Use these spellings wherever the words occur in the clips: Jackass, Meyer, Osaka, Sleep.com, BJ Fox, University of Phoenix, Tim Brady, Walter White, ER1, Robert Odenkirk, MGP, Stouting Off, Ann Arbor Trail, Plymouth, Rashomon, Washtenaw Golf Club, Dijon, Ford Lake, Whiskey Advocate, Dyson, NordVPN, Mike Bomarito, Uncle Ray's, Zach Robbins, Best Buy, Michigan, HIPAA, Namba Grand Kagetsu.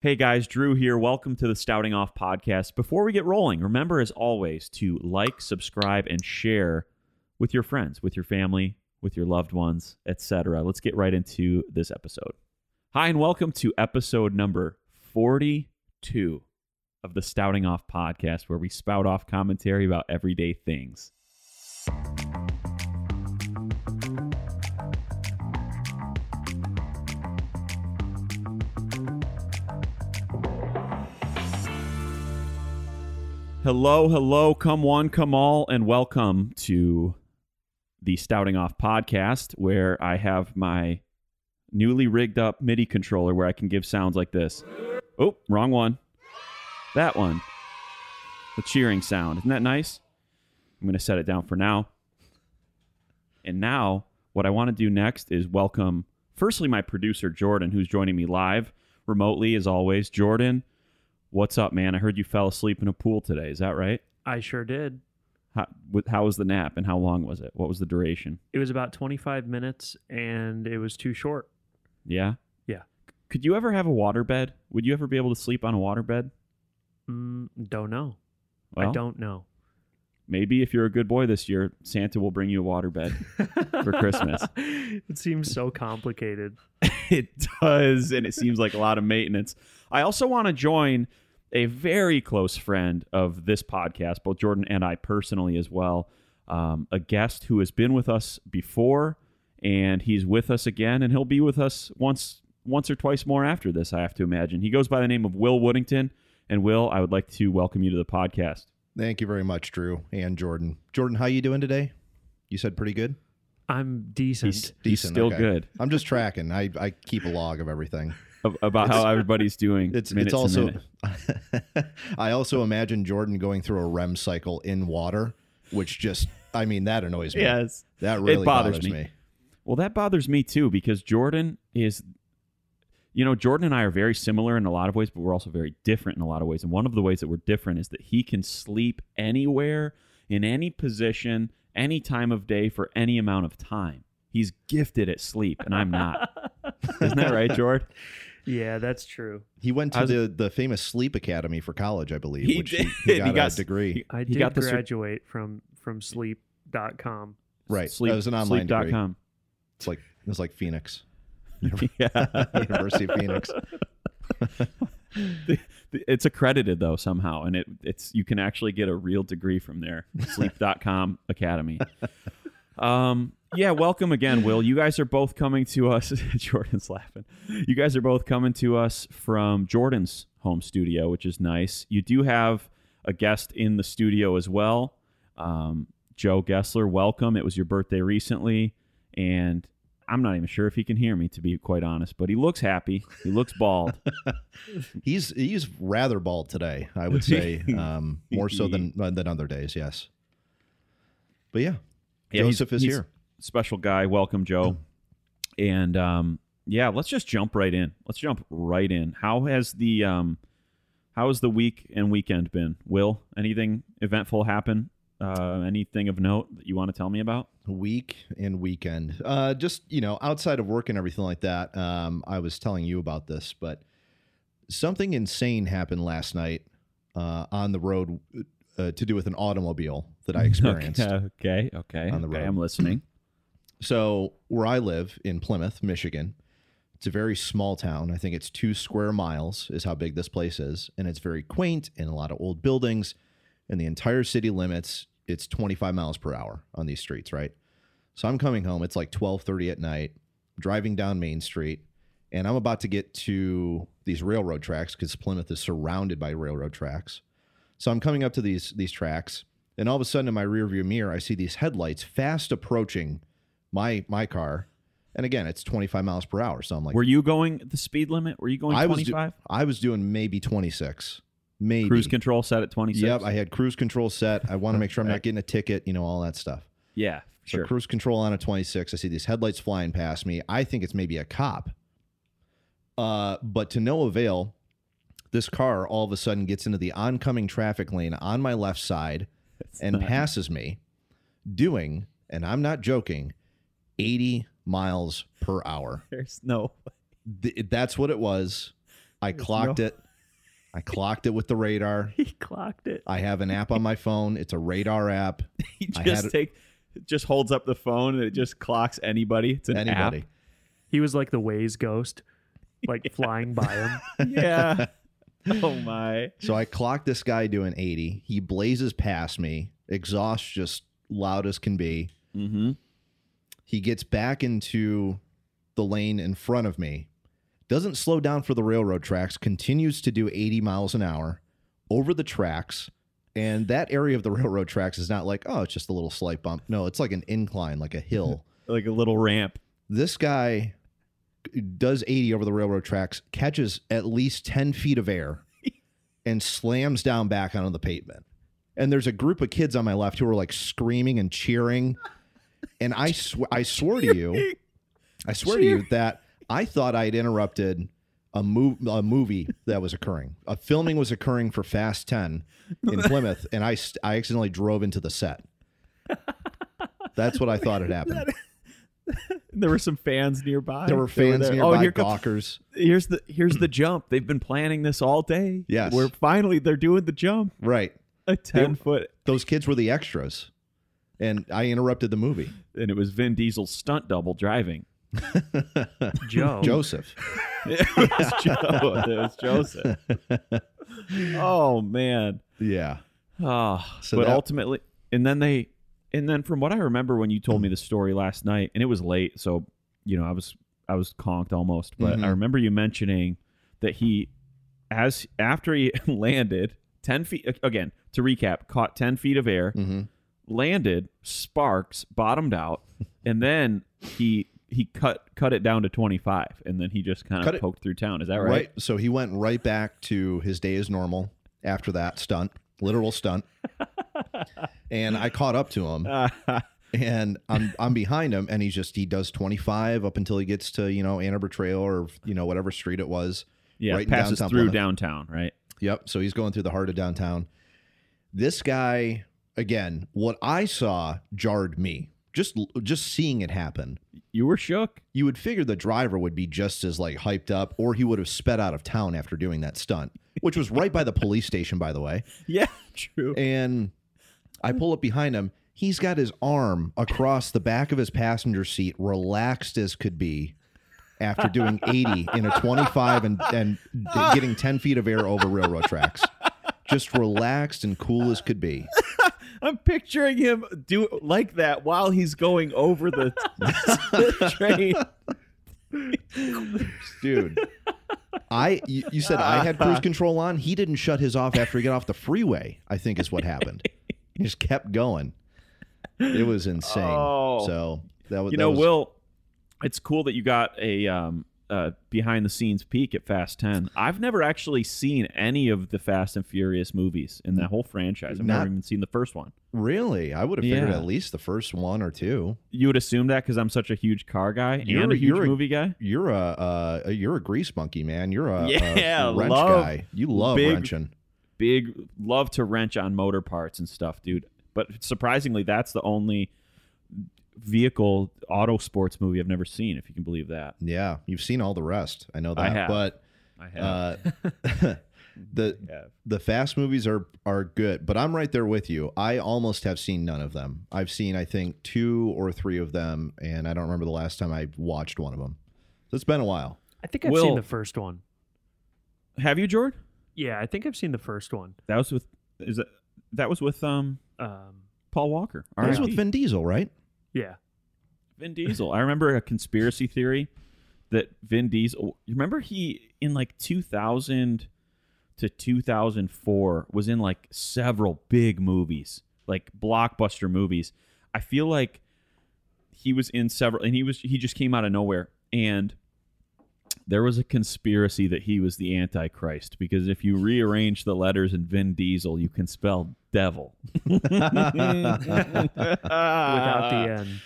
Hey guys, Drew here. Welcome to the Stouting Off podcast. Before we get rolling, remember as always to like, subscribe, and share with your friends, with your family, with your loved ones, etc. Let's get right into this episode. Hi, and welcome to episode number 42 of the Stouting Off podcast, where we spout off commentary about everyday things. Hello, hello, come one, come all, and welcome to the Stouting Off podcast, where I have my newly rigged up MIDI controller where I can give sounds like this. Oh, wrong one. That one. The cheering sound. Isn't that nice? I'm going to set it down for now. And now, what I want to do next is welcome, firstly, my producer, Jordan, who's joining me live remotely, as always. Jordan, what's up, man? I heard you fell asleep in a pool today. Is that right? I sure did. How was the nap and how long was it? What was the duration? It was about 25 minutes and it was too short. Yeah? Yeah. Could you ever have a waterbed? Would you ever be able to sleep on a waterbed? Don't know. Well, I don't know. Maybe if you're a good boy this year, Santa will bring you a waterbed for Christmas. It seems so complicated. It does, and it seems like a lot of maintenance. I also want to join a very close friend of this podcast, both Jordan and I personally as well, a guest who has been with us before, and he's with us again, and he'll be with us once or twice more after this, I have to imagine. He goes by the name of Will Woodington, and Will, I would like to welcome you to the podcast. Thank you very much, Drew and Jordan. Jordan, how you doing today? You said pretty good? I'm decent. He's still okay. Good. I'm just tracking. I keep a log of everything. About how everybody's doing. It's also. I also imagine Jordan going through a REM cycle in water, which just, I mean, that annoys me. Yes, that really bothers me. Well, that bothers me too, because Jordan is, you know, Jordan and I are very similar in a lot of ways, but we're also very different in a lot of ways. And one of the ways that we're different is that he can sleep anywhere, in any position, any time of day, for any amount of time. He's gifted at sleep, and I'm not. Isn't that right, Jordan? Yeah, that's true. He went to the famous Sleep Academy for college, I believe. He got a degree. I did graduate from Sleep.com. Right. It was an online degree. .com. It was like Phoenix. Yeah. University of Phoenix. It's accredited, though, somehow, and it's you can actually get a real degree from there. Sleep.com Academy. Yeah, welcome again, Will. You guys are both coming to us. Jordan's laughing. You guys are both coming to us from Jordan's home studio, which is nice. You do have a guest in the studio as well. Joe Gessler, welcome. It was your birthday recently, and I'm not even sure if he can hear me, to be quite honest, but he looks happy. He looks bald. He's rather bald today, I would say, more so than other days, yes. But yeah Joseph is here. Special guy. Welcome, Joe. And let's just jump right in. How has the how has the week and weekend been? Will anything eventful happen? Anything of note that you want to tell me about? Week and weekend. Just, you know, outside of work and everything like that. I was telling you about this, but something insane happened last night on the road to do with an automobile that I experienced. Okay. On the road. I'm listening. So where I live in Plymouth, Michigan, it's a very small town. I think it's 2 square miles is how big this place is. And it's very quaint and a lot of old buildings. And the entire city limits, it's 25 miles per hour on these streets, right? So I'm coming home. It's like 12:30 at night, driving down Main Street. And I'm about to get to these railroad tracks because Plymouth is surrounded by railroad tracks. So I'm coming up to these tracks. And all of a sudden in my rearview mirror, I see these headlights fast approaching my car. And again, it's 25 miles per hour. So I'm like... Were you going the speed limit? Were you going 25? I was doing maybe 26. Maybe. Cruise control set at 26? Yep, I had cruise control set. I want to make sure I'm not getting a ticket, you know, all that stuff. Yeah, sure. So cruise control on a 26. I see these headlights flying past me. I think it's maybe a cop. But to no avail, this car all of a sudden gets into the oncoming traffic lane on my left side. That's and nice. Passes me doing, and I'm not joking, 80 miles per hour. There's no way. That's what it was. I clocked it with the radar. He clocked it. I have an app on my phone. It's a radar app. He just holds up the phone and it just clocks anybody. It's an app. He was like the Waze ghost, like flying by him. Yeah. Oh my. So I clocked this guy doing 80. He blazes past me, exhaust just loud as can be. Mm-hmm. He gets back into the lane in front of me, doesn't slow down for the railroad tracks, continues to do 80 miles an hour over the tracks. And that area of the railroad tracks is not like, oh, it's just a little slight bump. No, it's like an incline, like a hill. Like a little ramp. This guy does 80 over the railroad tracks, catches at least 10 feet of air, and slams down back onto the pavement. And there's a group of kids on my left who are like screaming and cheering. And I swear to you that I thought I had interrupted a movie that was occurring. A filming was occurring for Fast 10 in Plymouth, and I accidentally drove into the set. That's what I thought had happened. There were some fans nearby. There were fans nearby. Oh, here gawkers. Here's the jump. They've been planning this all day. Yes. They're doing the jump. Right. A 10-foot. Those kids were the extras, and I interrupted the movie. And it was Vin Diesel's stunt double driving. Joseph. It was Joseph. Oh man. Yeah. Oh, so ultimately, and then from what I remember when you told me the story last night, and it was late, so you know I was conked almost, but I remember you mentioning that after he landed 10 feet, again to recap, caught 10 feet of air, landed, sparks, bottomed out, and then he cut it down to 25, and then he just kind of poked through town. Is that right? Right. So he went right back to his day as normal after that stunt, literal stunt. And I caught up to him, and I'm behind him, and he does 25 up until he gets to Ann Arbor Trail or whatever street it was. Yeah, right, passes through downtown, right? Yep. So he's going through the heart of downtown. This guy, again, what I saw jarred me. Just seeing it happen. You were shook. You would figure the driver would be just as hyped up, or he would have sped out of town after doing that stunt, which was right by the police station, by the way. Yeah, true. And I pull up behind him. He's got his arm across the back of his passenger seat, relaxed as could be after doing 80 in a 25 and getting 10 feet of air over railroad tracks. Just relaxed and cool as could be. I'm picturing him do like that while he's going over the train. Dude, you said I had cruise control on. He didn't shut his off after he got off the freeway, I think is what happened. He just kept going. It was insane. Oh. So that was, Will, it's cool that you got a behind the scenes peek at Fast 10. I've never actually seen any of the Fast and Furious movies in that whole franchise. I've never even seen the first one. Really? I would have figured at least the first one or two. You would assume that because I'm such a huge car guy and a huge movie guy. You're a grease monkey, man. You're a wrench guy. You love wrenching. Big love to wrench on motor parts and stuff, dude. But surprisingly, that's the only vehicle auto sports movie I've never seen, if you can believe that. Yeah, you've seen all the rest. I know that. I have. The Fast movies are good, but I'm right there with you. I almost have seen none of them. I've seen, I think, 2 or 3 of them, and I don't remember the last time I watched one of them. So it's been a while. I think I've seen the first one. Have you, Jordan? Yeah, I think I've seen the first one. That was with Paul Walker. That was with Vin Diesel, right? Yeah. Vin Diesel. I remember a conspiracy theory that Vin Diesel, remember he in 2000 to 2004 was in several big movies, blockbuster movies. I feel like he was in several, and he just came out of nowhere, and there was a conspiracy that he was the Antichrist, because if you rearrange the letters in Vin Diesel, you can spell devil. Without the N.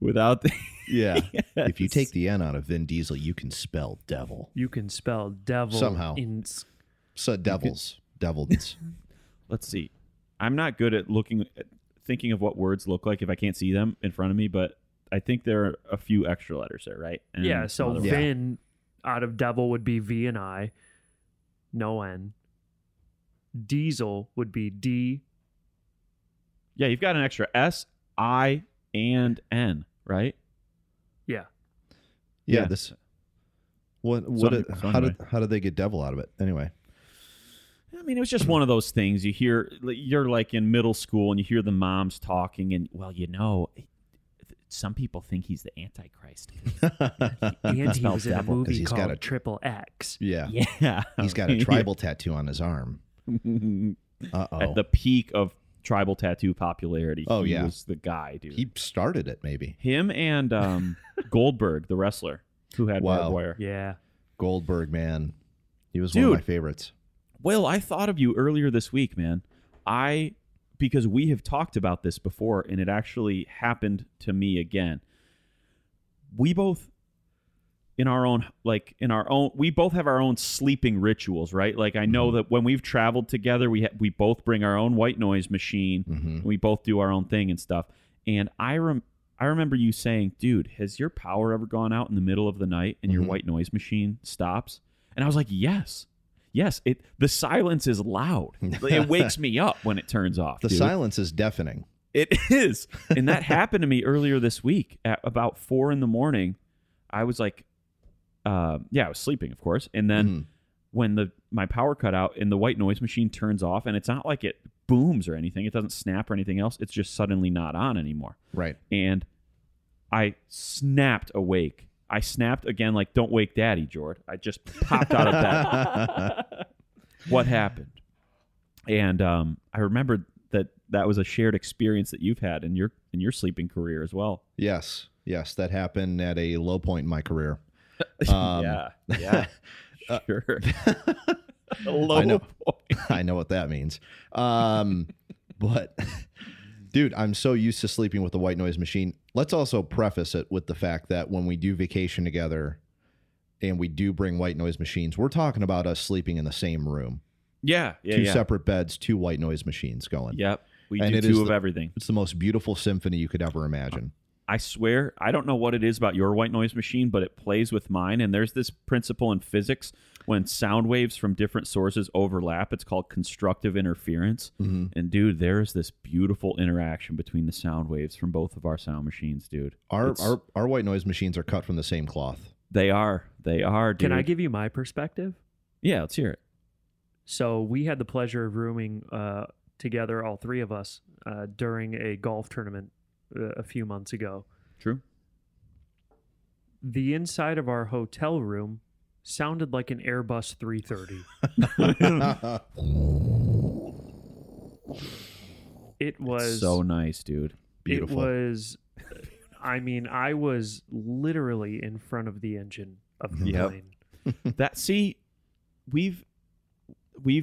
Without the... Yeah. Yes. If you take the N out of Vin Diesel, you can spell devil. You can spell devil. Somehow. So devils. Devils. Let's see. I'm not good at thinking of what words look like if I can't see them in front of me, but I think there are a few extra letters there, right? And yeah, so Vin... out of devil would be V and I. no N. Diesel would be D. Yeah, you've got an extra S, I, and N, right? Yeah. Yeah. This. How did they get devil out of it anyway? I mean, it was just one of those things. You hear, you're like in middle school, and you hear the moms talking, and well, you know, some people think he's the Antichrist. And he was in a movie called Triple X. Yeah, yeah. He's got a tribal tattoo on his arm. Uh-oh. At the peak of tribal tattoo popularity. Oh, he was the guy, dude. He started it, maybe. Him and Goldberg, the wrestler, who had Barb Wire. Yeah, Goldberg, man, he was one of my favorites. Well, I thought of you earlier this week, man. Because we have talked about this before, and it actually happened to me again. We both, we both have our own sleeping rituals, right? Like, I know that when we've traveled together, we both bring our own white noise machine, and we both do our own thing and stuff. And I remember you saying, dude, has your power ever gone out in the middle of the night and your white noise machine stops? And I was like, yes. Yes, the silence is loud. It wakes me up when it turns off. The silence is deafening. It is. And that happened to me earlier this week at about 4 a.m. I was like, I was sleeping, of course. And then when my power cut out and the white noise machine turns off, and it's not like it booms or anything. It doesn't snap or anything else. It's just suddenly not on anymore. Right. And I snapped awake. I snapped again, like, don't wake daddy, Jord. I just popped out of bed. What happened? And I remembered that was a shared experience that you've had in your sleeping career as well. Yes, that happened at a low point in my career. Yeah, sure. Low point. I know what that means. But... Dude, I'm so used to sleeping with the white noise machine. Let's also preface it with the fact that when we do vacation together and we do bring white noise machines, we're talking about us sleeping in the same room. Yeah. Two separate beds, two white noise machines going. Yep. We do two of everything. It's the most beautiful symphony you could ever imagine. I swear, I don't know what it is about your white noise machine, but it plays with mine. And there's this principle in physics when sound waves from different sources overlap. It's called constructive interference. Mm-hmm. And, dude, there's this beautiful interaction between the sound waves from both of our sound machines, dude. Our white noise machines are cut from the same cloth. They are, dude. Can I give you my perspective? Yeah, let's hear it. So we had the pleasure of rooming together, all three of us, during a golf tournament a few months ago. True. The inside of our hotel room sounded like an Airbus 330. It was... It's so nice, dude. Beautiful. It was... I mean, I was literally in front of the engine of the plane. That, see, we've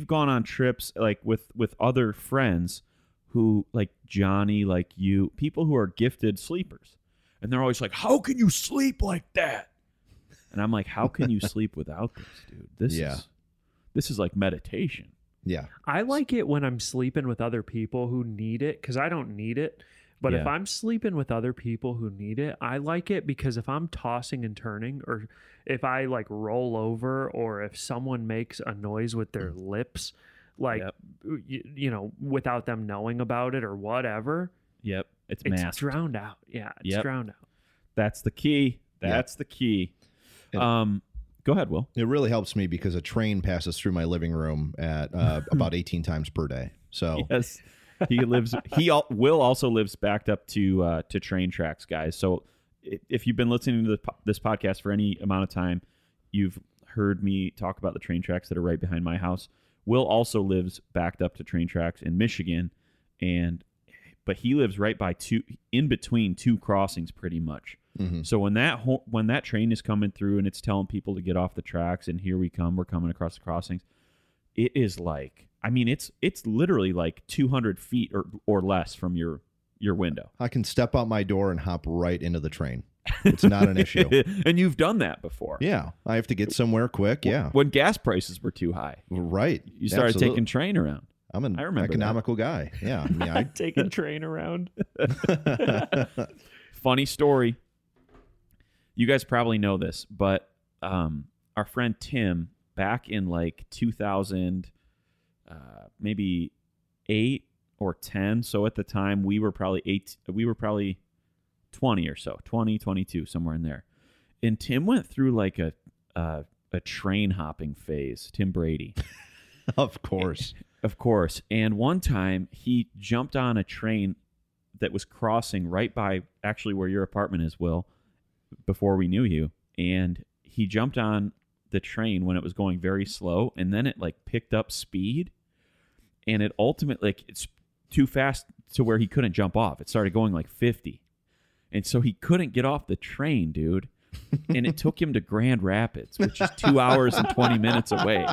gone on trips like with other friends who, like Johnny, like you, people who are gifted sleepers. And they're always like, how can you sleep like that? And I'm like, how can you sleep without this, dude? This is like meditation. Yeah. I like it when I'm sleeping with other people who need it, because I don't need it. But if I'm sleeping with other people who need it, I like it, because if I'm tossing and turning, or if I like roll over, or if someone makes a noise with their lips, like, you know, without them knowing about it or whatever. Yep. It's drowned out. Yeah. It's drowned out. That's the key. And go ahead, Will. It really helps me because a train passes through my living room at about 18 times per day. So yes, he lives, Will also lives backed up to train tracks, guys. So if you've been listening to this podcast for any amount of time, you've heard me talk about the train tracks that are right behind my house. Will also lives backed up to train tracks in Michigan, but he lives right by in between two crossings, pretty much. Mm-hmm. So when that train is coming through and it's telling people to get off the tracks and here we come, we're coming across the crossings, it is like, I mean, it's literally like 200 feet or less from your window. I can step out my door and hop right into the train. It's not an issue. And you've done that before. Yeah. I have to get somewhere quick. Yeah. When gas prices were too high. Right. You started taking train around. I'm an economical guy. Yeah. I mean, taking train around. Funny story. You guys probably know this, but our friend Tim back in like 2000, maybe 8 or 10. So at the time we were probably 20 or so, 20, 22, somewhere in there. And Tim went through like a train hopping phase, Tim Brady. Of course. Of course. And one time he jumped on a train that was crossing right by actually where your apartment is, Will, before we knew you. And he jumped on the train when it was going very slow, and then it like picked up speed, and it ultimately, like, it's too fast to where he couldn't jump off. It started going like 50. And so he couldn't get off the train, dude. And it took him to Grand Rapids, which is 2 hours and 20 minutes away.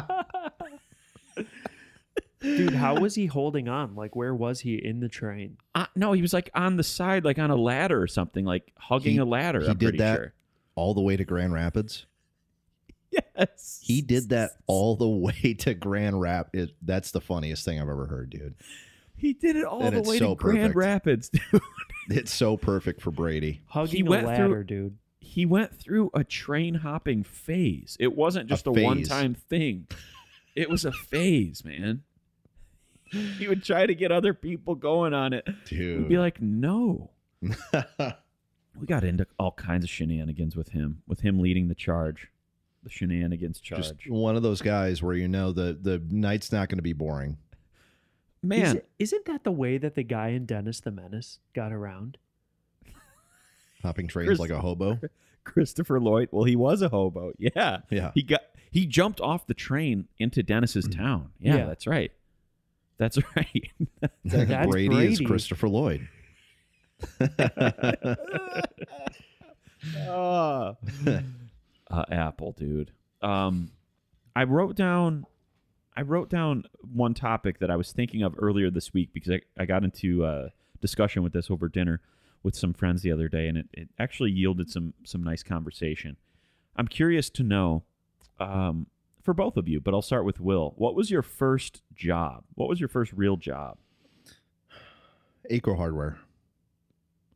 Dude, how was he holding on? Like, where was he in the train? No, he was like on the side, like on a ladder or something, like hugging a ladder. He did that all the way to Grand Rapids. Yes. He did that all the way to Grand Rapids. That's the funniest thing I've ever heard, dude. He did it all the way to Grand Rapids, dude. It's so perfect for Brady. Hugging a ladder, dude. He went through a train hopping phase. It wasn't just a one-time thing. It was a phase, man. He would try to get other people going on it. Dude. He'd be like, no. We got into all kinds of shenanigans with him leading the charge. The shenanigans charge. Just one of those guys where you know the night's not going to be boring. Man. Isn't that the way that the guy in Dennis the Menace got around? Hopping trains like a hobo? Christopher Lloyd. Well, he was a hobo. Yeah. Yeah. He jumped off the train into Dennis's town. Yeah, yeah. That's right. That's right. That's Brady is Christopher Lloyd. Apple, dude. I wrote down one topic that I was thinking of earlier this week because I got into a discussion with this over dinner with some friends the other day, and it actually yielded some nice conversation. I'm curious to know, for both of you, but I'll start with Will. What was your first job? What was your first real job? Aco Hardware.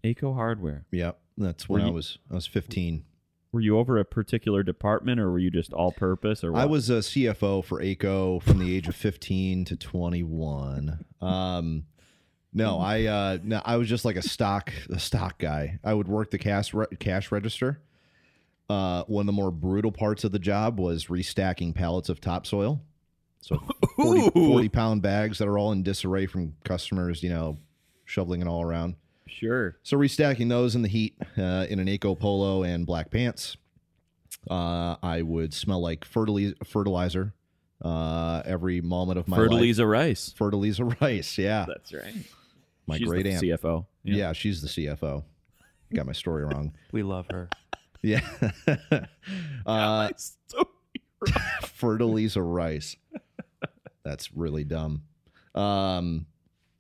Aco Hardware. Yeah, that's when I was 15. Were you over a particular department, or were you just all-purpose, or what? I was a CFO for Aco from the age of 15 to 21. I was just like a stock guy. I would work the cash register. One of the more brutal parts of the job was restacking pallets of topsoil. So 40-pound bags that are all in disarray from customers, shoveling it all around. Sure. So restacking those in the heat in an Aco polo and black pants. I would smell like fertilizer every moment of my life. Fertilizer rice, yeah. That's right. My great aunt. CFO. Yeah. Yeah, she's the CFO. Got my story wrong. We love her. Yeah. Fertilizer rice. That's really dumb.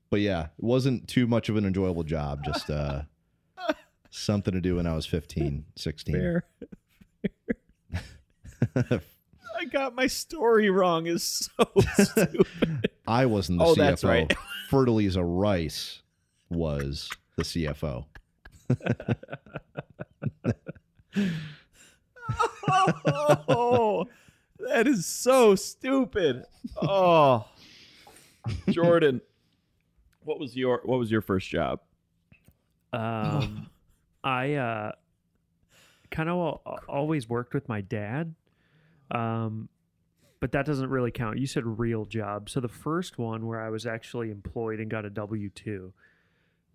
But yeah, it wasn't too much of an enjoyable job. Just something to do when I was 15, 16. Fair. I got my story wrong. Is so stupid. I wasn't the CFO. That's right. Fertilizer rice was the CFO. Oh, that is so stupid. Oh, Jordan, what was your first job? I kind of always worked with my dad, but that doesn't really count. You said real job. So the first one where I was actually employed and got a W-2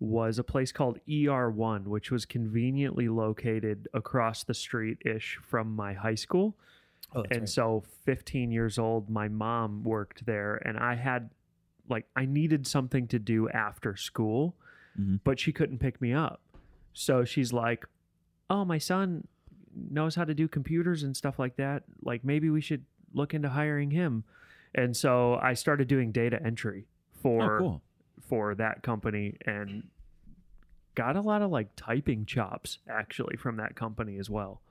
was a place called ER1, which was conveniently located across the street-ish from my high school. Oh, and right. So 15 years old, my mom worked there, and I needed something to do after school, mm-hmm. but she couldn't pick me up. So she's like, oh, my son knows how to do computers and stuff like that. Like, maybe we should look into hiring him. And so I started doing data entry for that company, and got a lot of like typing chops actually from that company as well.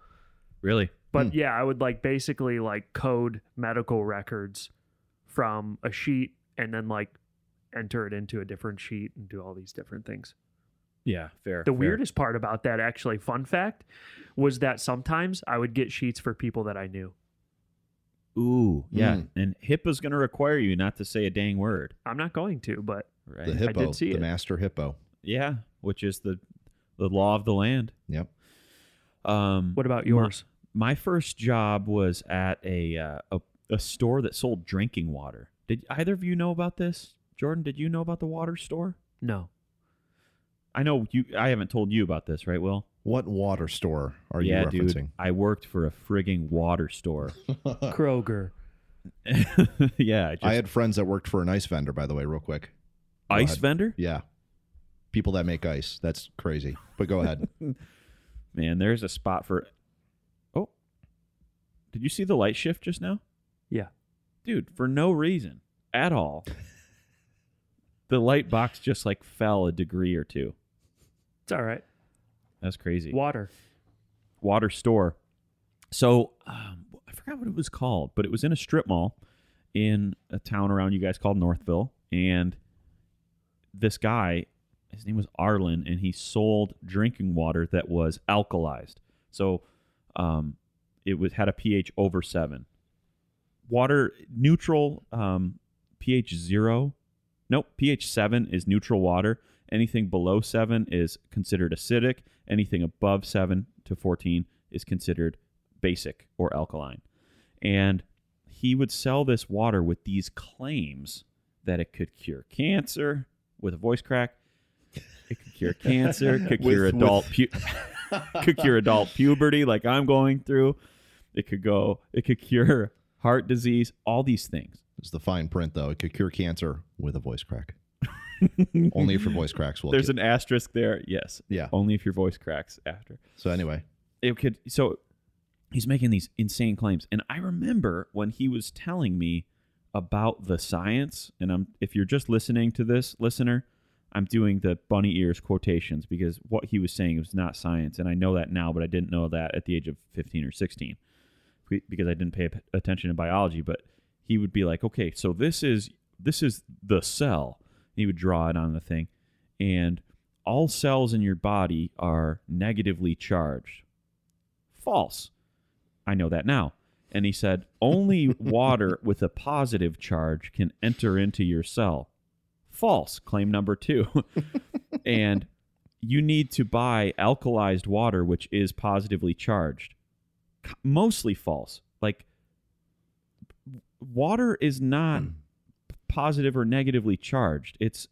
Really? But yeah, I would like basically like code medical records from a sheet and then like enter it into a different sheet and do all these different things. Yeah, fair. The weirdest part about that, actually, fun fact, was that sometimes I would get sheets for people that I knew. Ooh, yeah. Mm. And HIPAA's going to require you not to say a dang word. I'm not going to, but right. The hippo, I did see the it. Master hippo. Yeah, which is the law of the land. Yep. What about yours? My first job was at a store that sold drinking water. Did either of you know about this? Jordan, did you know about the water store? No. I know you. I haven't told you about this, right, Will? What water store are you referencing? Dude, I worked for a frigging water store. Kroger. Yeah. I had friends that worked for an ice vendor, by the way, real quick. Ice vendor? Yeah. People that make ice. That's crazy. But go ahead. Man, there's a spot for... Oh. Did you see the light shift just now? Yeah. Dude, for no reason at all. The light box just like fell a degree or two. It's all right. That's crazy. Water store. So I forgot what it was called, but it was in a strip mall in a town around you guys called Northville. And this guy, his name was Arlen, and he sold drinking water that was alkalized. So had a pH over 7. Water neutral, pH 0. Nope, pH 7 is neutral water. Anything below 7 is considered acidic. Anything above 7 to 14 is considered basic or alkaline. And he would sell this water with these claims that it could cure cancer with a voice crack. It could cure cancer, could cure adult puberty like I'm going through. It could cure heart disease, all these things. It's the fine print, though. It could cure cancer with a voice crack. Only if your voice cracks. There's an asterisk there. Yes. Yeah. Only if your voice cracks after. So anyway, so he's making these insane claims, and I remember when he was telling me about the science. And if you're just listening to this, listener, I'm doing the bunny ears quotations because what he was saying was not science, and I know that now, but I didn't know that at the age of 15 or 16 because I didn't pay attention to biology. But he would be like, "Okay, so this is the cell." He would draw it on the thing. And all cells in your body are negatively charged. False. I know that now. And he said, only water with a positive charge can enter into your cell. False. Claim number 2. And you need to buy alkalized water, which is positively charged. Mostly false. Like, water is not... positive or negatively charged. It's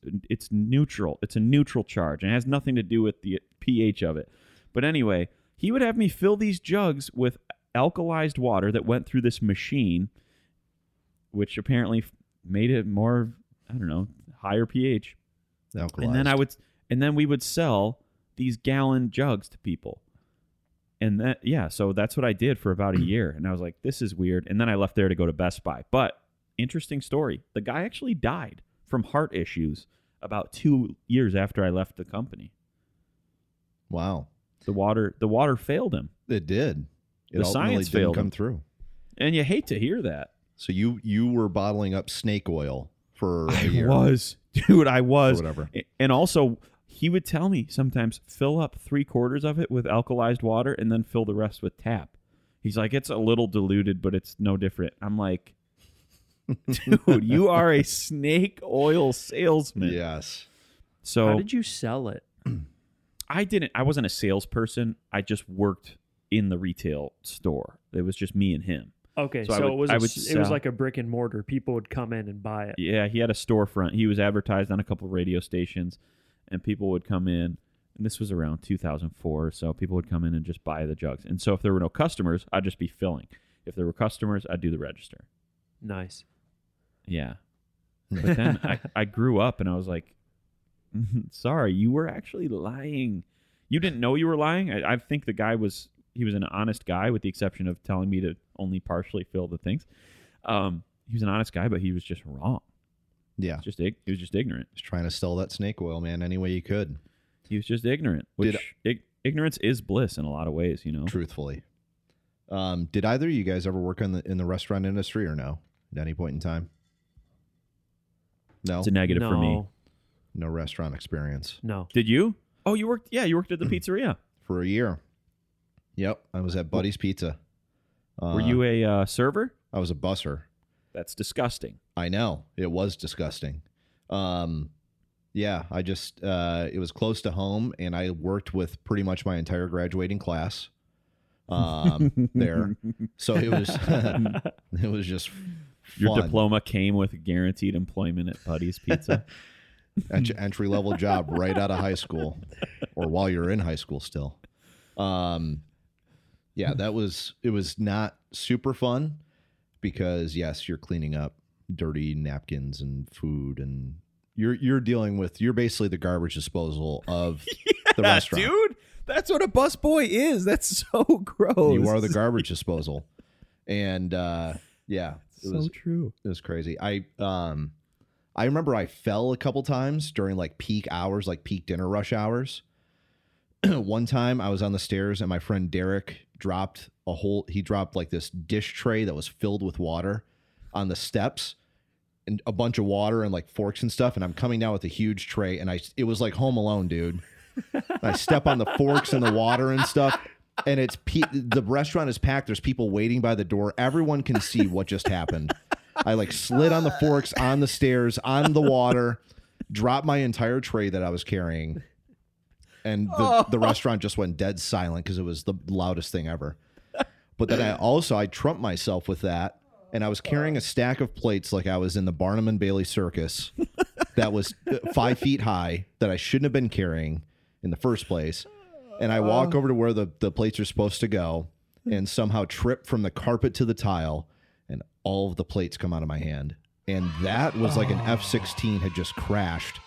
neutral. It's a neutral charge, and it has nothing to do with the pH of it. But anyway, he would have me fill these jugs with alkalized water that went through this machine, which apparently made it more, I don't know, higher pH. Alkalized. And then we would sell these gallon jugs to people. And that, yeah, so that's what I did for about a year. And I was like, this is weird. And then I left there to go to Best Buy. But interesting story. The guy actually died from heart issues about 2 years after I left the company. Wow. The water failed him. It did. The science failed him. Come through. And you hate to hear that. So you were bottling up snake oil for a year. I was. Or whatever. And also, he would tell me sometimes, fill up 3/4 of it with alkalized water and then fill the rest with tap. He's like, it's a little diluted, but it's no different. I'm like... Dude, you are a snake oil salesman. Yes. So how did you sell it? I wasn't a salesperson. I just worked in the retail store. It was just me and him. Okay, so it was like a brick and mortar. People would come in and buy it. Yeah, he had a storefront. He was advertised on a couple of radio stations, and people would come in. And this was around 2004, so people would come in and just buy the jugs. And so if there were no customers, I'd just be filling. If there were customers, I'd do the register. Nice. Yeah. But then I grew up and I was like, sorry, you were actually lying. You didn't know you were lying. I think the guy was an honest guy, with the exception of telling me to only partially fill the things. He was an honest guy, but he was just wrong. Yeah. He was just ignorant. He was trying to sell that snake oil, man, any way he could. He was just ignorant, which ignorance is bliss in a lot of ways, you know. Truthfully. Did either of you guys ever work in the restaurant industry or no? At any point in time? No. It's a negative for me. No restaurant experience. No. Did you? Oh, you worked? Yeah, you worked at the pizzeria for a year. Yep, I was at Buddy's Pizza. Were you a server? I was a busser. That's disgusting. I know. It was disgusting. Yeah, I just, it was close to home, and I worked with pretty much my entire graduating class there. So it was, it was just fun. Your diploma came with guaranteed employment at Buddy's Pizza. Entry-level job right out of high school, or while you're in high school still. Yeah, that was, it was not super fun because, yes, you're cleaning up dirty napkins and food, and you're dealing with, you're basically the garbage disposal of the restaurant. Dude, that's what a busboy is. That's so gross. You are the garbage disposal. And yeah, it was so true. It was crazy. I remember I fell a couple times during like peak hours, like peak dinner rush hours. One time I was on the stairs and my friend Derek dropped a whole, he dropped like this dish tray that was filled with water on the steps, and a bunch of water and like forks and stuff. And I'm coming down with a huge tray, and it was like Home Alone, dude. I step on the forks and the water and stuff, and it's the restaurant is packed. There's people waiting by the door. Everyone can see what just happened. I like slid on the forks, on the stairs, on the water, dropped my entire tray that I was carrying. And the restaurant just went dead silent because it was the loudest thing ever. But then I trumped myself with that. And I was carrying a stack of plates like I was in the Barnum and Bailey circus that was 5 feet high that I shouldn't have been carrying in the first place. And I walk over to where the plates are supposed to go and somehow trip from the carpet to the tile, and all of the plates come out of my hand. And that was like an F-16 had just crashed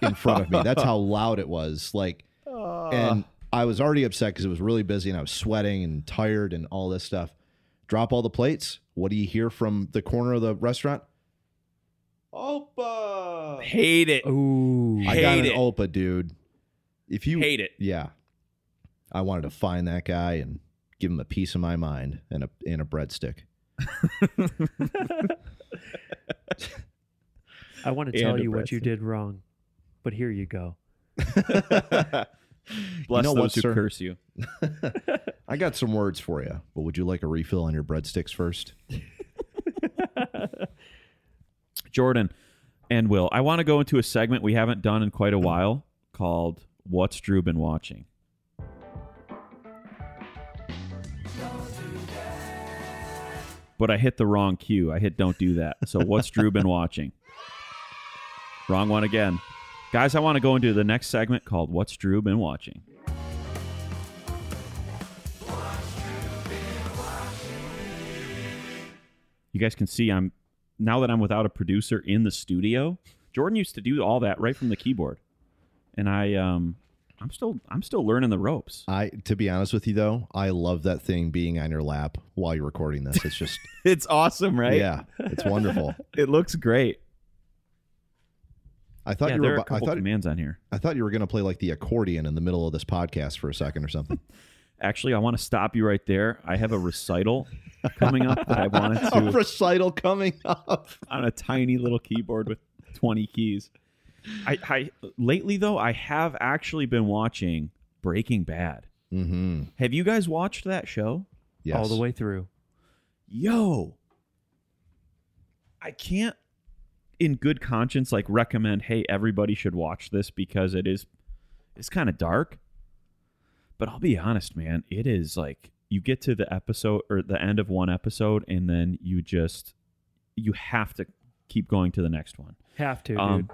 in front of me. That's how loud it was. Like, and I was already upset because it was really busy and I was sweating and tired and all this stuff. Drop all the plates. What do you hear from the corner of the restaurant? Opa. Hate it. Ooh, I got an Opa, dude. If you hate it. Yeah. I wanted to find that guy and give him a piece of my mind and a breadstick. I want to tell you what you did wrong, but here you go. Bless those who curse you. I got some words for you, but would you like a refill on your breadsticks first? Jordan and Will, I want to go into a segment we haven't done in quite a while called What's Drew Been Watching? But I hit the wrong cue. I hit don't do that. So what's Drew been watching? Wrong one again. Guys, I want to go into the next segment called What's Drew Been Watching? You guys can see I'm now that I'm without a producer in the studio. Jordan used to do all that right from the keyboard. And I'm still learning the ropes. To be honest with you though, I love that thing being on your lap while you're recording this. It's just it's awesome, right? Yeah. It's wonderful. It looks great. I thought there were a couple commands on here. I thought you were going to play like the accordion in the middle of this podcast for a second or something. Actually, I want to stop you right there. I have a recital coming up that I wanted to. A recital coming up on a tiny little keyboard with 20 keys. Lately though, I have actually been watching Breaking Bad. Mm-hmm. Have you guys watched that show? Yes. All the way through. Yo, I can't in good conscience like recommend, hey, everybody should watch this because it's kind of dark. But I'll be honest, man, it is like you get to the episode or the end of one episode and then you have to keep going to the next one. Have to,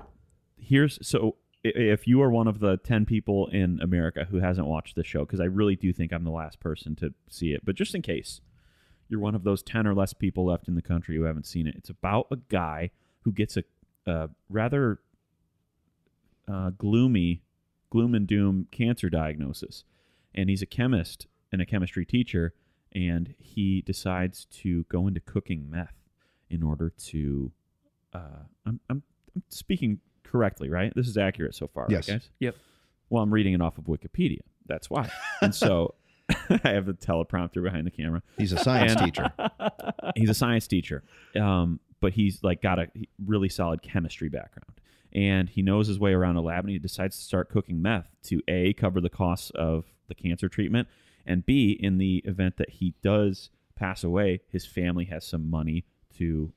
dude. So if you are one of the 10 people in America who hasn't watched this show, because I really do think I'm the last person to see it, but just in case you're one of those 10 or less people left in the country who haven't seen it, it's about a guy who gets a rather gloom and doom cancer diagnosis. And he's a chemist and a chemistry teacher, and he decides to go into cooking meth in order to... I'm speaking... correctly, right? This is accurate so far. Yes. Right, guys? Yep. Well, I'm reading it off of Wikipedia. That's why. And so I have a teleprompter behind the camera. He's a science teacher. He's a science teacher. But he's like got a really solid chemistry background. And he knows his way around a lab, and he decides to start cooking meth to A, cover the costs of the cancer treatment, and B, in the event that he does pass away, his family has some money to,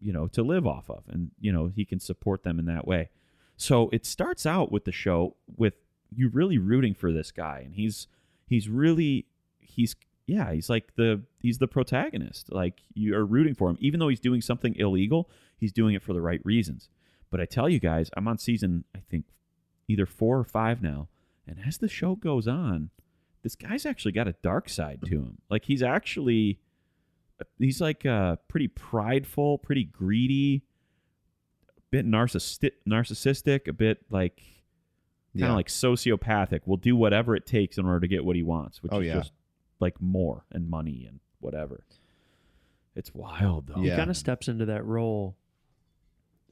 you know, to live off of. And, you know, he can support them in that way. So it starts out with the show with you really rooting for this guy. And he's the protagonist. Like, you are rooting for him, even though he's doing something illegal, he's doing it for the right reasons. But I tell you guys, I'm on season, I think, either 4 or 5 now. And as the show goes on, this guy's actually got a dark side to him. Like, he's like pretty prideful, pretty greedy, a bit narcissistic, a bit like kind of like sociopathic. Will do whatever it takes in order to get what he wants, which is just like more and money and whatever. It's wild, though. Yeah. He kind of steps into that role.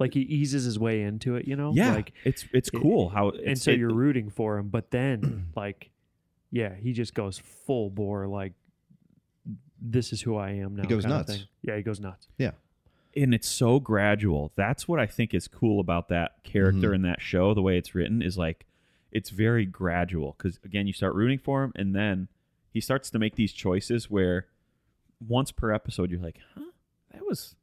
Like, he eases his way into it, you know? Yeah, like, it's cool. You're rooting for him, but then, like, yeah, he just goes full bore, like, this is who I am now. He goes nuts. Yeah, he goes nuts. Yeah. And it's so gradual. That's what I think is cool about that character in that show, the way it's written, is, like, it's very gradual. Because, again, you start rooting for him, and then he starts to make these choices where once per episode, you're like, huh, that was...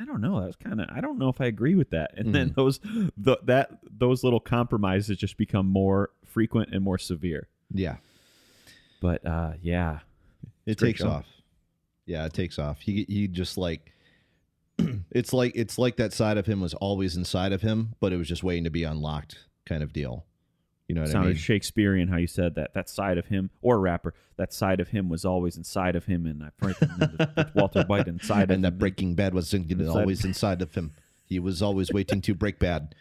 I don't know. That was kind of, I don't know if I agree with that. And then those little compromises just become more frequent and more severe. Yeah. But it takes off. Yeah, it takes off. He just like, it's like that side of him was always inside of him, but it was just waiting to be unlocked kind of deal. You know what I mean? Sounded Shakespearean how you said that. That side of him, or rapper, that side of him was always inside of him, and I put Walter White inside of him. And that Breaking Bad was always inside of him. He was always waiting to break bad.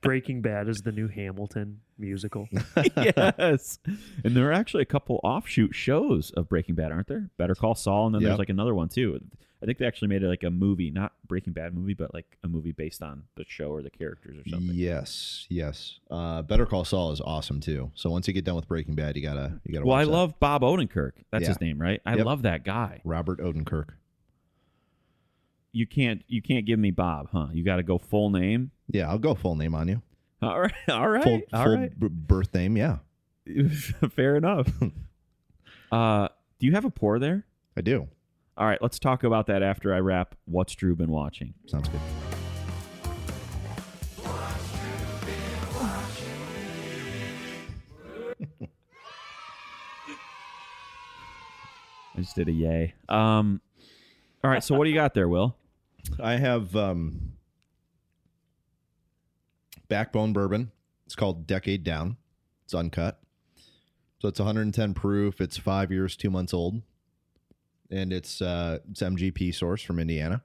Breaking Bad is the new Hamilton musical. Yes. And there are actually a couple offshoot shows of Breaking Bad, aren't there? Better Call Saul, and then there's like another one too. I think they actually made it like a movie, not Breaking Bad movie, but like a movie based on the show or the characters or something. Yes. Better Call Saul is awesome too. So once you get done with Breaking Bad, you gotta. Well, watch love Bob Odenkirk. That's his name, right? I love that guy, Robert Odenkirk. You can't give me Bob, huh? You got to go full name. Yeah, I'll go full name on you. All right, full birth name. Yeah, fair enough. Do you have a pour there? I do. All right, let's talk about that after I wrap What's Drew Been Watching. Sounds good. I just did a yay. All right, so what do you got there, Will? I have Backbone Bourbon. It's called Decade Down. It's uncut. So it's 110 proof. It's 5 years, 2 months old. And it's MGP source from Indiana.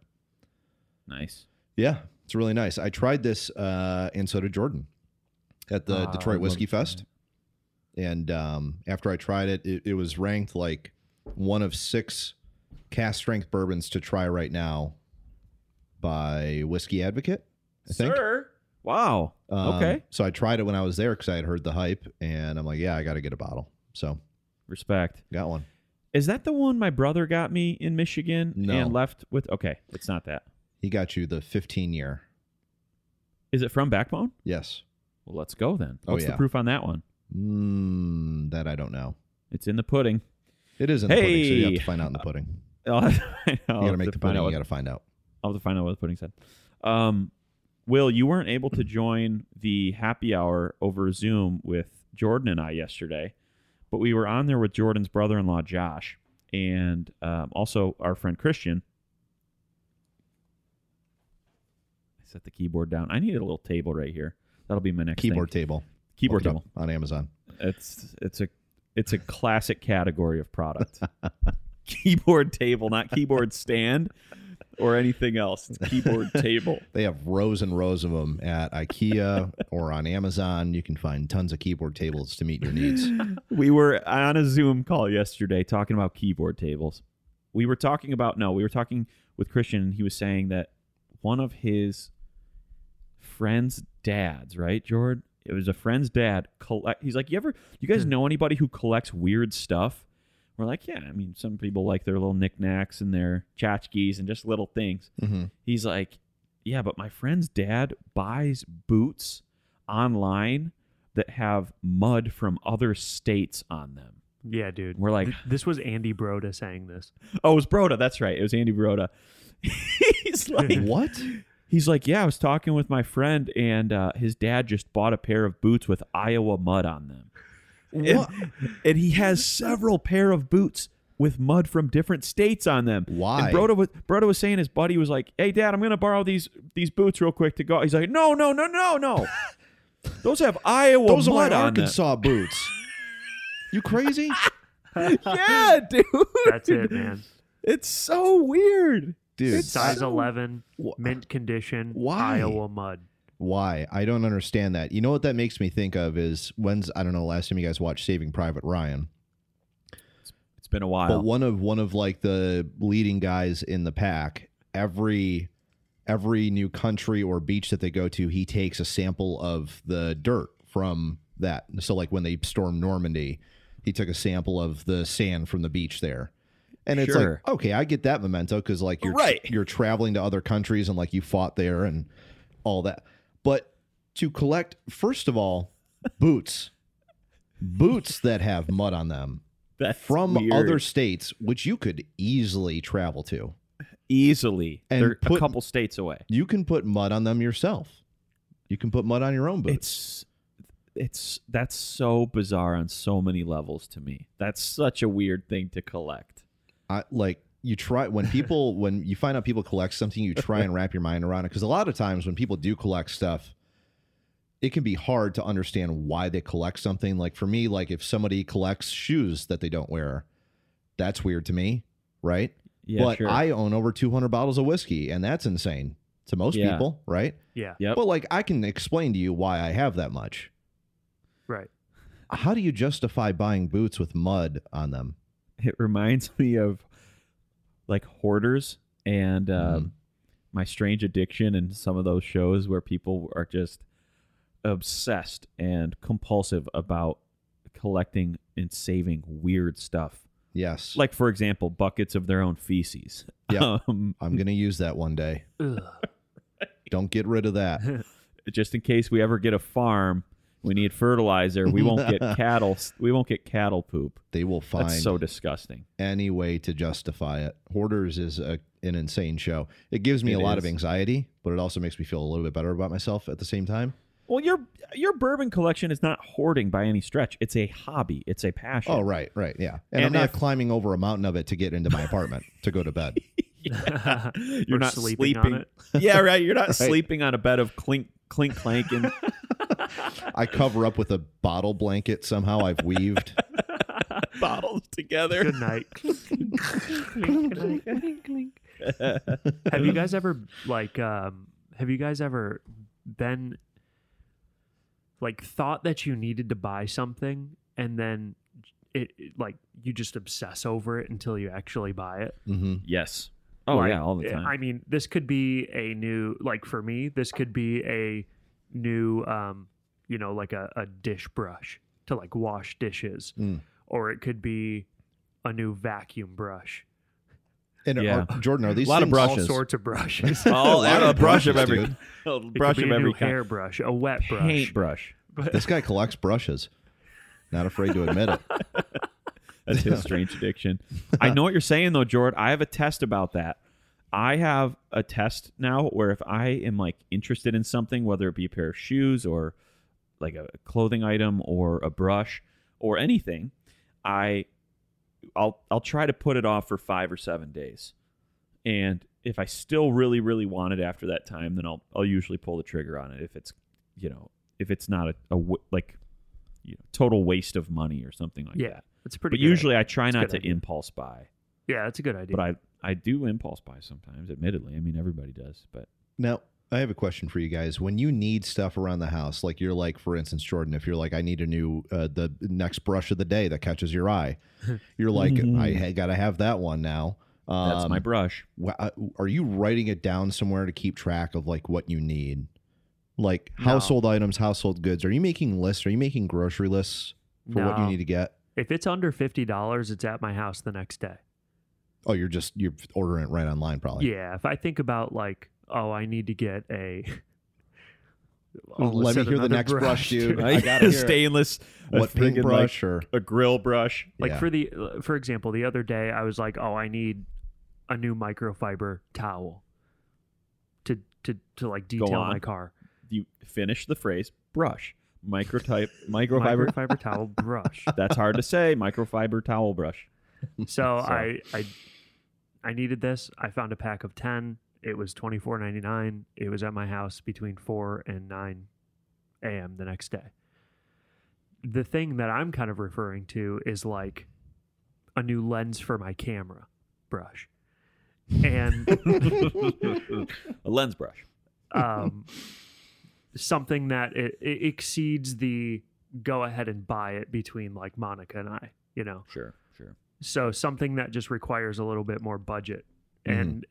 Nice. Yeah, it's really nice. I tried this, and so did Jordan, at the Detroit Whiskey Fest. And after I tried it, it was ranked like one of 6 cast strength bourbons to try right now by Whiskey Advocate, I think. Sure. Wow. Okay. So I tried it when I was there because I had heard the hype, and I'm like, yeah, I got to get a bottle. So respect. Got one. Is that the one my brother got me in Michigan and left with? Okay, it's not that. He got you the 15-year. Is it from Backbone? Yes. Well, let's go then. What's the proof on that one? That I don't know. It's in the pudding. It is in the pudding, so you have to find out in the pudding. You got to make the pudding. You got to find out. I'll have to find out what the pudding said. Will, you weren't able to join the happy hour over Zoom with Jordan and I yesterday. But we were on there with Jordan's brother-in-law, Josh, and also our friend Christian. I set the keyboard down. I need a little table right here. That'll be my next thing. Table. Keyboard table on Amazon. It's a classic category of product. Keyboard table, not keyboard stand or anything else. It's keyboard table. They have rows and rows of them at IKEA or on Amazon. You can find tons of keyboard tables to meet your needs. We were on a Zoom call yesterday talking about keyboard tables. We were talking with Christian, and he was saying that one of his friend's dads, right, Jordan? It was a friend's dad. He's like, you guys know anybody who collects weird stuff? We're like, yeah, I mean, some people like their little knickknacks and their tchotchkes and just little things. Mm-hmm. He's like, yeah, but my friend's dad buys boots online that have mud from other states on them. Yeah, dude. We're like... This was Andy Broda saying this. Oh, it was Broda. That's right. It was Andy Broda. He's like... What? He's like, yeah, I was talking with my friend, and his dad just bought a pair of boots with Iowa mud on them. What? And he has several pair of boots with mud from different states on them. Why? And Broda was saying his buddy was like, hey, Dad, I'm going to borrow these boots real quick to go. He's like, no. Those have Iowa mud on them. Those are my Arkansas boots. You crazy? Yeah, dude. That's it, man. It's so weird. Dude, it's size 11, mint condition, Iowa mud. Why? I don't understand that. You know what that makes me think of is I don't know, last time you guys watched Saving Private Ryan. It's been a while. But one of like the leading guys in the pack, every new country or beach that they go to, he takes a sample of the dirt from that. So like when they stormed Normandy, he took a sample of the sand from the beach there. And it's like, okay, I get that memento because like you're traveling to other countries and like you fought there and all that. But to collect, first of all, boots that have mud on them from other states, which you could easily travel to. Easily. And they're a couple states away. You can put mud on them yourself. You can put mud on your own boots. That's so bizarre on so many levels to me. That's such a weird thing to collect. When you find out people collect something, you try and wrap your mind around it, because a lot of times when people do collect stuff, it can be hard to understand why they collect something. Like for me, like if somebody collects shoes that they don't wear, that's weird to me, right? Yeah, but sure. I own over 200 bottles of whiskey, and that's insane to most people, right? Yeah. Yep. But like I can explain to you why I have that much. Right. How do you justify buying boots with mud on them? It reminds me of like Hoarders and My Strange Addiction and some of those shows where people are just obsessed and compulsive about collecting and saving weird stuff. Yes. Like, for example, buckets of their own feces. Yeah. I'm going to use that one day. Don't get rid of that. Just in case we ever get a farm. We need fertilizer. We won't get cattle. We won't get cattle poop. They will find. That's so disgusting. Any way to justify it. Hoarders is an insane show. It gives me a lot of anxiety, but it also makes me feel a little bit better about myself at the same time. Well, your bourbon collection is not hoarding by any stretch. It's a hobby. It's a passion. Oh, right, yeah. And I'm not climbing over a mountain of it to get into my apartment to go to bed. Yeah. You're not sleeping on it. Yeah, right. You're not sleeping on a bed of clink clank and. I cover up with a bottle blanket somehow I've weaved. Bottles together. Good night. Have you guys ever been like thought that you needed to buy something and then it like you just obsess over it until you actually buy it? Mm-hmm. Yes. Oh, like, yeah, all the time. I mean, this could be a new, like for me, this could be a new like a dish brush to like wash dishes, or it could be a new vacuum brush. And Jordan, are these a lot of brushes? All sorts of brushes. A brush of every kind. Hair brush, a wet brush, paint brush. This guy collects brushes. Not afraid to admit it. That's his strange addiction. I know what you're saying though, Jordan. I have a test about that. I have a test now where if I am like interested in something, whether it be a pair of shoes or like a clothing item or a brush or anything, I'll try to put it off for 5 or 7 days. And if I still really, really want it after that time, then I'll usually pull the trigger on it. If it's, if it's not a total waste of money or something like that. It's pretty. But usually I try not to impulse buy. Yeah, that's a good idea. But I do impulse buy sometimes, admittedly. I mean, everybody does. But now, I have a question for you guys. When you need stuff around the house, like you're like, for instance, Jordan, if you're like, I need a new, the next brush of the day that catches your eye, you're like, I got to have that one now. That's my brush. Are you writing it down somewhere to keep track of like what you need? Like household items, household goods. Are you making lists? Are you making grocery lists for what you need to get? If it's under $50, it's at my house the next day. Oh, you're ordering it right online, probably. Yeah, if I think about like, I need to get a Let me hear the next brush, dude. I got a stainless, a pink brush, or a grill brush. Like for example, the other day I was like, oh, I need a new microfiber towel to like detail my car. You finish the phrase brush. Microfiber towel brush. That's hard to say. Microfiber towel brush. So I needed this. I found a pack of 10. It was $24.99. It was at my house between 4 and 9 a.m. the next day. The thing that I'm kind of referring to is like a new lens for my camera brush. And a lens brush. Something that it exceeds the go ahead and buy it between like Monica and I, you know? Sure. So something that just requires a little bit more budget. And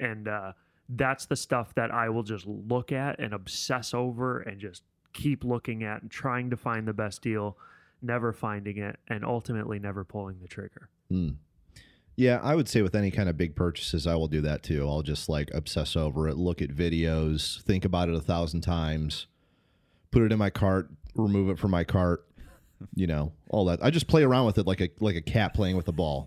that's the stuff that I will just look at and obsess over and just keep looking at and trying to find the best deal, never finding it, and ultimately never pulling the trigger. Mm. Yeah, I would say with any kind of big purchases, I will do that too. I'll just like obsess over it, look at videos, think about it 1,000 times, put it in my cart, remove it from my cart. You know, all that. I just play around with it like a cat playing with a ball.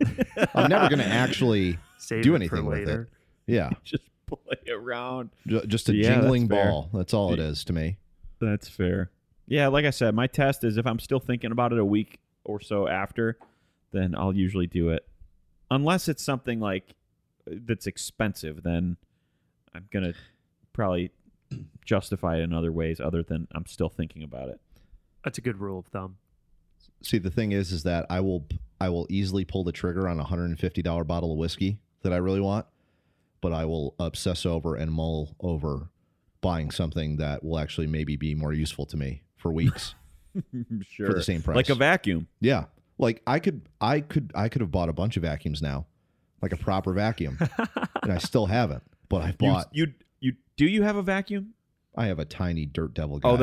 I'm never going to actually do anything with it. Yeah. Just play around. Just a jingling ball. That's all it is to me. That's fair. Yeah, like I said, my test is if I'm still thinking about it a week or so after, then I'll usually do it. Unless it's something like that's expensive, then I'm going to probably justify it in other ways other than I'm still thinking about it. That's a good rule of thumb. See, the thing is that I will easily pull the trigger on a $150 bottle of whiskey that I really want, but I will obsess over and mull over buying something that will actually maybe be more useful to me for weeks. Sure. For the same price. Like a vacuum. Yeah. Like I could have bought a bunch of vacuums now, like a proper vacuum, and I still haven't, but I've bought. Do you have a vacuum? I have a tiny Dirt Devil guy. Oh,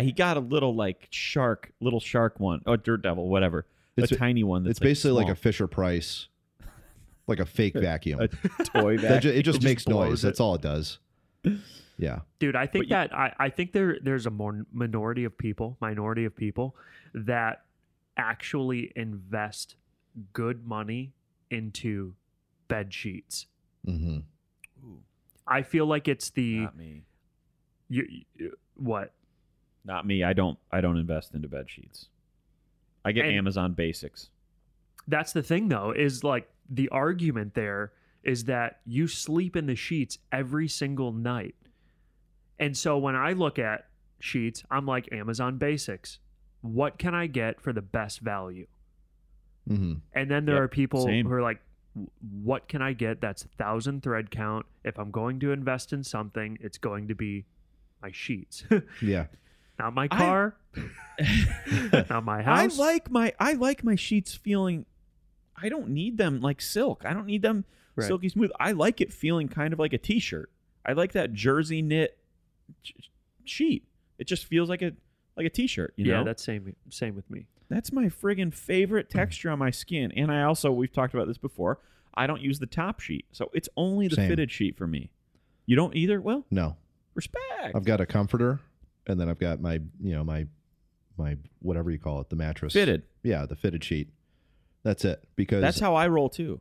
he got a little like little shark one. Oh, Dirt Devil, whatever. It's a tiny one. That's it's basically like a Fisher Price, like a fake vacuum. A toy vacuum. It just makes noise. That's all it does. Yeah. Dude, I think I think there's a minority of people that actually invest good money into bed sheets. Mm-hmm. Ooh. I feel like it's the... Not me. You what? Not me. I don't invest into bed sheets. I get Amazon Basics. That's the thing, though, is like the argument there is that you sleep in the sheets every single night. And so when I look at sheets, I'm like Amazon Basics. What can I get for the best value? Mm-hmm. And then there are people who are like, what can I get that's 1,000 thread count? If I'm going to invest in something, it's going to be my sheets. Yeah. Not my car. Not my house. I like my sheets feeling, I don't need them like silk. I don't need them silky smooth. I like it feeling kind of like a t-shirt. I like that jersey knit sheet. It just feels like a t-shirt, you know? Yeah, that's same with me. That's my friggin' favorite texture on my skin. And I also, we've talked about this before, I don't use the top sheet. So it's only the fitted sheet for me. You don't either? Well, no. Respect. I've got a comforter, and then I've got my, you know, my whatever you call it, the mattress. Fitted. Yeah, the fitted sheet. That's it. Because that's how I roll too.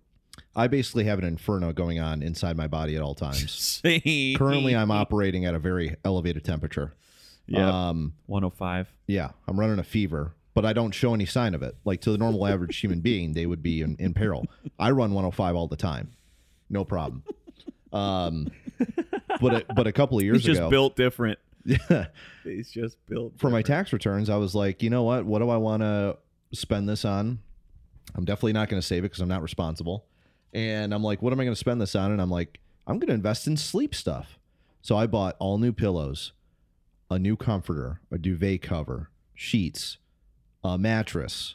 I basically have an inferno going on inside my body at all times. Currently, I'm operating at a very elevated temperature. Yeah. 105. Yeah. I'm running a fever. But I don't show any sign of it. Like to the normal average human being, they would be in peril. I run 105 all the time. No problem. But a couple of years ago. He's just built different. Yeah. He's just built different. For my tax returns, I was like, you know what? What do I want to spend this on? I'm definitely not going to save it because I'm not responsible. And I'm like, what am I going to spend this on? And I'm like, I'm going to invest in sleep stuff. So I bought all new pillows, a new comforter, a duvet cover, sheets, a mattress,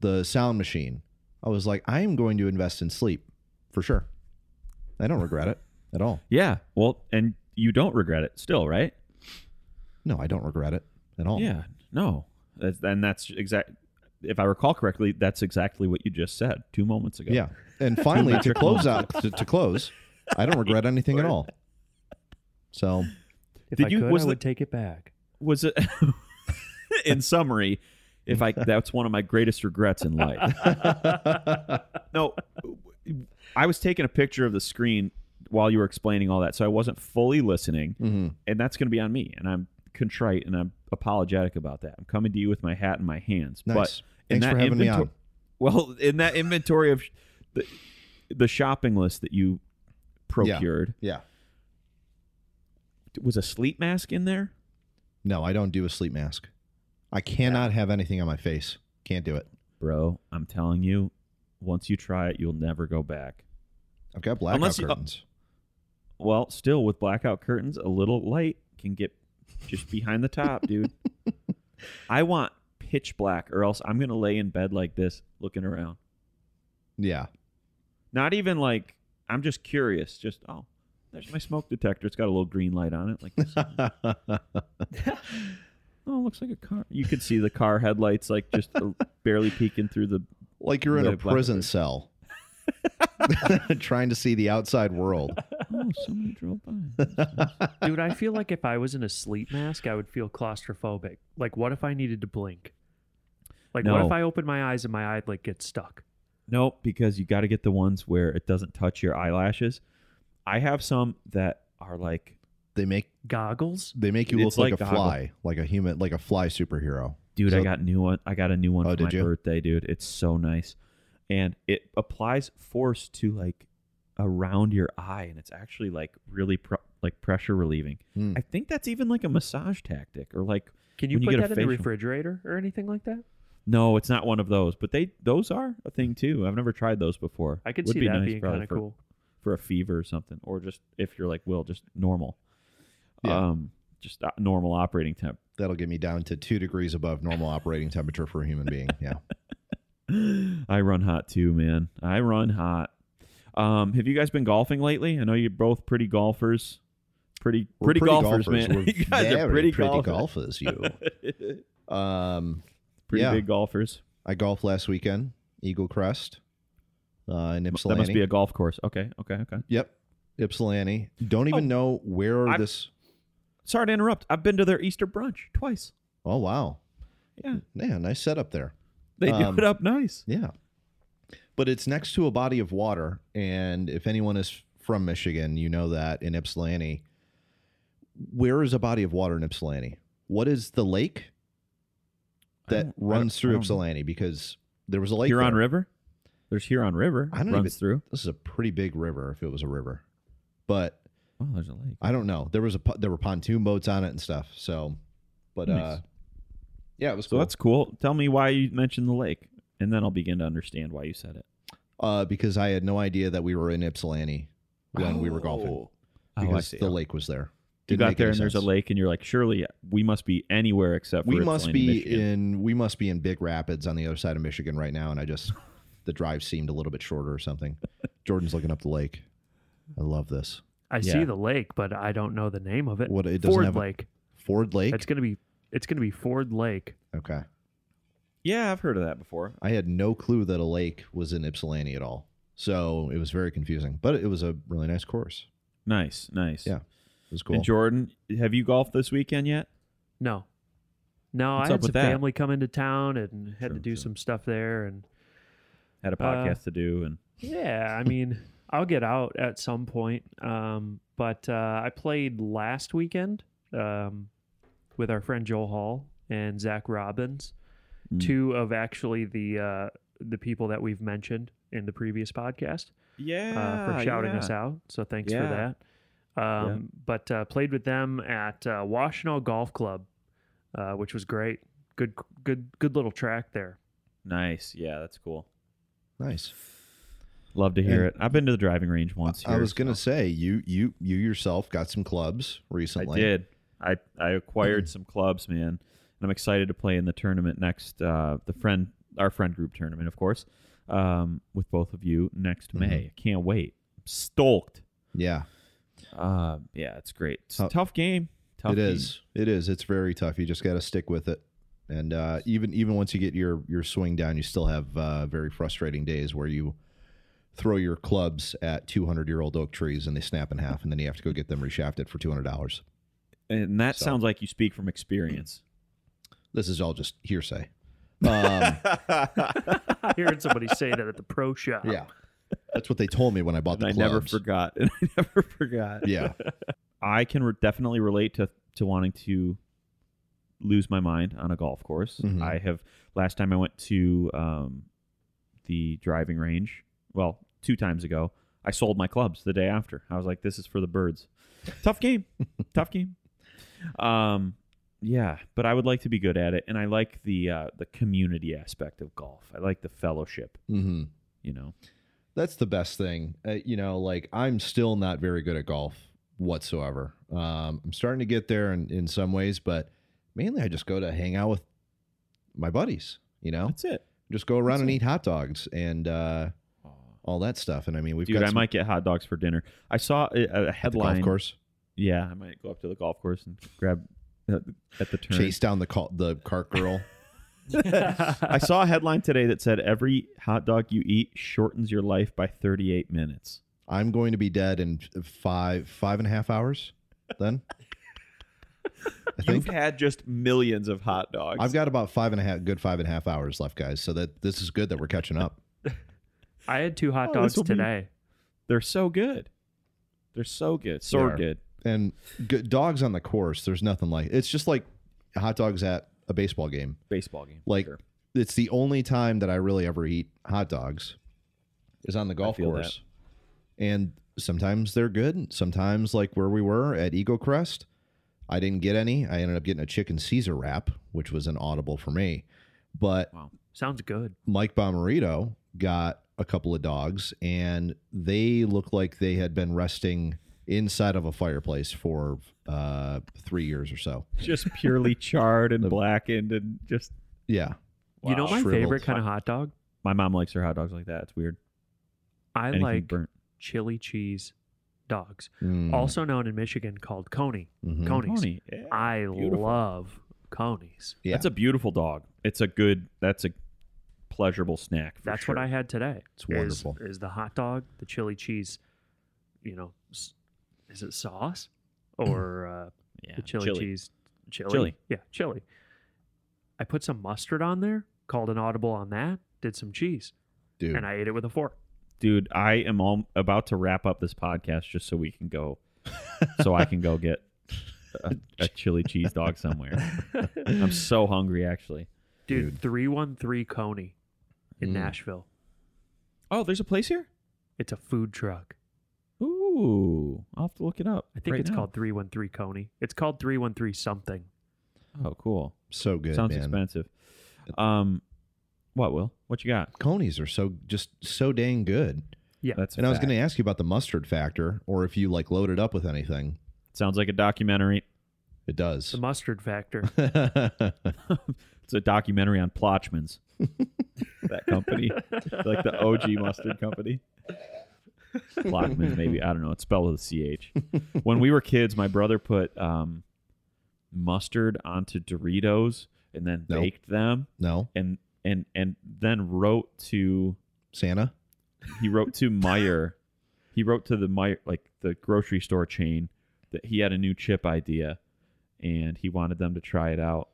the sound machine. I was like, I am going to invest in sleep for sure. I don't regret it at all. Yeah. Well, and you don't regret it still, right? No, I don't regret it at all. Yeah. No. And that's exact. If I recall correctly, that's exactly what you just said 2 moments ago. Yeah. And finally, to close, I don't regret anything at all. So if I would take it back. was it in summary, if I that's one of my greatest regrets in life. No, I was taking a picture of the screen while you were explaining all that, so I wasn't fully listening, and that's going to be on me, and I'm contrite and I'm apologetic about that. I'm coming to you with my hat in my hands. Nice. But in that having me on. Well, in that inventory of the shopping list that you procured, was a sleep mask in there? No, I don't do a sleep mask. I cannot have anything on my face. Can't do it. Bro, I'm telling you, once you try it, you'll never go back. I've got blackout curtains. Well, still with blackout curtains, a little light can get just behind the top, dude. I want pitch black, or else I'm going to lay in bed like this, looking around. Yeah. Not even like, I'm just curious. Just, oh, there's my smoke detector. It's got a little green light on it. Like this. Oh, it looks like a car. You could see the car headlights, like just barely peeking through the. Like you're in a prison cell. Trying to see the outside world. Oh, somebody drove by. Dude, I feel like if I was in a sleep mask, I would feel claustrophobic. Like, what if I needed to blink? Like, what if I open my eyes and my eye like gets stuck? Nope, because you got to get the ones where it doesn't touch your eyelashes. I have some that are like they make goggles. They make you look like a fly, like a human, like a fly superhero. Dude, so, I got new one. I got a new one for my birthday, dude. It's so nice. And it applies force to like around your eye, and it's actually like really pressure relieving. Mm. I think that's even like a massage tactic, or like can you put that in the refrigerator or anything like that? No, it's not one of those, but those are a thing too. I've never tried those before. I could see that being kind of cool for a fever or something, or just if you're like Will, just normal, just normal operating temp. That'll get me down to 2 degrees above normal operating temperature for a human being. Yeah. I run hot too, man. I run hot. Have you guys been golfing lately? I know you're both pretty golfers. We're pretty golfers, man. You guys are pretty golfers, you. Pretty big golfers. I golfed last weekend, Eagle Crest in Ypsilanti. That must be a golf course. Okay. Yep, Ypsilanti. Don't even know where this... Sorry to interrupt. I've been to their Easter brunch twice. Oh, wow. Yeah, nice setup there. They do it up nice. Yeah. But it's next to a body of water. And if anyone is from Michigan, you know that in Ypsilanti, where is a body of water in Ypsilanti? What is the lake that runs through Ypsilanti? Because there was a lake. Huron River? There's Huron River. It runs through. This is a pretty big river if it was a river. But there's a lake. I don't know. There were pontoon boats on it and stuff. So, but nice. Yeah, it was cool. So that's cool. Tell me why you mentioned the lake, and then I'll begin to understand why you said it. Because I had no idea that we were in Ypsilanti when we were golfing. Because I see. The lake was there. You got there and there's a lake, and you're like, surely we must be anywhere except for we must be in Big Rapids on the other side of Michigan right now, and the drive seemed a little bit shorter or something. Jordan's looking up the lake. I love this. I see the lake, but I don't know the name of it. What it doesn't Ford have Lake. Ford Lake? It's going to be Ford Lake. Okay. Yeah, I've heard of that before. I had no clue that a lake was in Ypsilanti at all. So it was very confusing. But it was a really nice course. Nice. Yeah. It was cool. And Jordan, have you golfed this weekend yet? No, I had some family come into town and had to do some stuff there. And had a podcast to do. And yeah, I mean, I'll get out at some point. But I played last weekend. With our friend Joel Hall and Zach Robbins, two of actually the people that we've mentioned in the previous podcast, for shouting us out. So thanks for that. But played with them at Washtenaw Golf Club, which was great. Good little track there. Nice, yeah, that's cool. Nice, love to hear it. I've been to the driving range once. I was gonna say you yourself got some clubs recently. I did. I acquired some clubs, man, and I'm excited to play in the tournament next, our friend group tournament, of course, with both of you next May. I can't wait. I'm stoked. Yeah. Yeah, it's great. It's a tough game. It is. It's very tough. You just got to stick with it. And even once you get your swing down, you still have very frustrating days where you throw your clubs at 200-year-old oak trees and they snap in half, and then you have to go get them reshafted for $200. And that sounds like you speak from experience. This is all just hearsay. I heard somebody say that at the pro shop. Yeah. That's what they told me when I bought the clubs. I never forgot. Yeah. I can definitely relate to wanting to lose my mind on a golf course. Mm-hmm. Last time I went to the driving range, well, 2 times ago, I sold my clubs the day after. I was like, this is for the birds. Tough game. Yeah, but I would like to be good at it. And I like the community aspect of golf. I like the fellowship, mm-hmm. you know. That's the best thing. I'm still not very good at golf whatsoever. I'm starting to get there in some ways, but mainly I just go to hang out with my buddies, you know? That's it. Just go around and eat hot dogs and all that stuff. And I mean, I might get hot dogs for dinner. I saw a headline. At the golf course? Yeah, I might go up to the golf course and grab at the turn. Chase down the cart girl. I saw a headline today that said every hot dog you eat shortens your life by 38 minutes. I'm going to be dead in 5.5 hours then. You've had just millions of hot dogs. I've got about 5.5 hours left, guys. So that this is good that we're catching up. I had 2 hot dogs today. They're so good. They're so good. So good. And good dogs on the course. There's nothing like it. It's just like hot dogs at a baseball game. Like, sure. It's the only time that I really ever eat hot dogs is on the golf course. That. And sometimes they're good. Sometimes, like where we were at Eagle Crest, I didn't get any. I ended up getting a chicken Caesar wrap, which was inaudible for me. But wow. Sounds good. Mike Bomarito got a couple of dogs, and they looked like they had been resting inside of a fireplace for 3 years or so. Just purely charred and blackened and just... Yeah. Wow. You know my favorite kind of hot dog? My mom likes her hot dogs like that. It's weird. Anything like burnt. Chili cheese dogs, also known in Michigan called Coney. Mm-hmm. Coney's. Yeah, I love Coney's. Yeah. That's a beautiful dog. That's a pleasurable snack. That's sure. What I had today. It's wonderful. Is the hot dog, the chili cheese, is it sauce or the chili cheese? Chili. Yeah, chili. I put some mustard on there, called an audible on that, did some cheese, dude, and I ate it with a fork. Dude, I am about to wrap up this podcast just so we can go, so I can go get a chili cheese dog somewhere. I'm so hungry, actually. Dude. 313 Coney in Nashville. Oh, there's a place here? It's a food truck. Ooh, I'll have to look it up. I think it's called 313 Coney. It's called 313 something. Oh, cool. So good. Sounds expensive. What, Will? What you got? Coney's are so dang good. Yeah, that's I was going to ask you about the mustard factor, or if you like load it up with anything. Sounds like a documentary. It does. The mustard factor. It's a documentary on Plotchman's. That company, like the OG mustard company. Plotchman's, maybe, I don't know. It's spelled with a CH. When we were kids, my brother put mustard onto Doritos and then baked them. No, and then wrote to Santa. He wrote to Meyer. He wrote to the Meyer, like the grocery store chain, that he had a new chip idea, and he wanted them to try it out.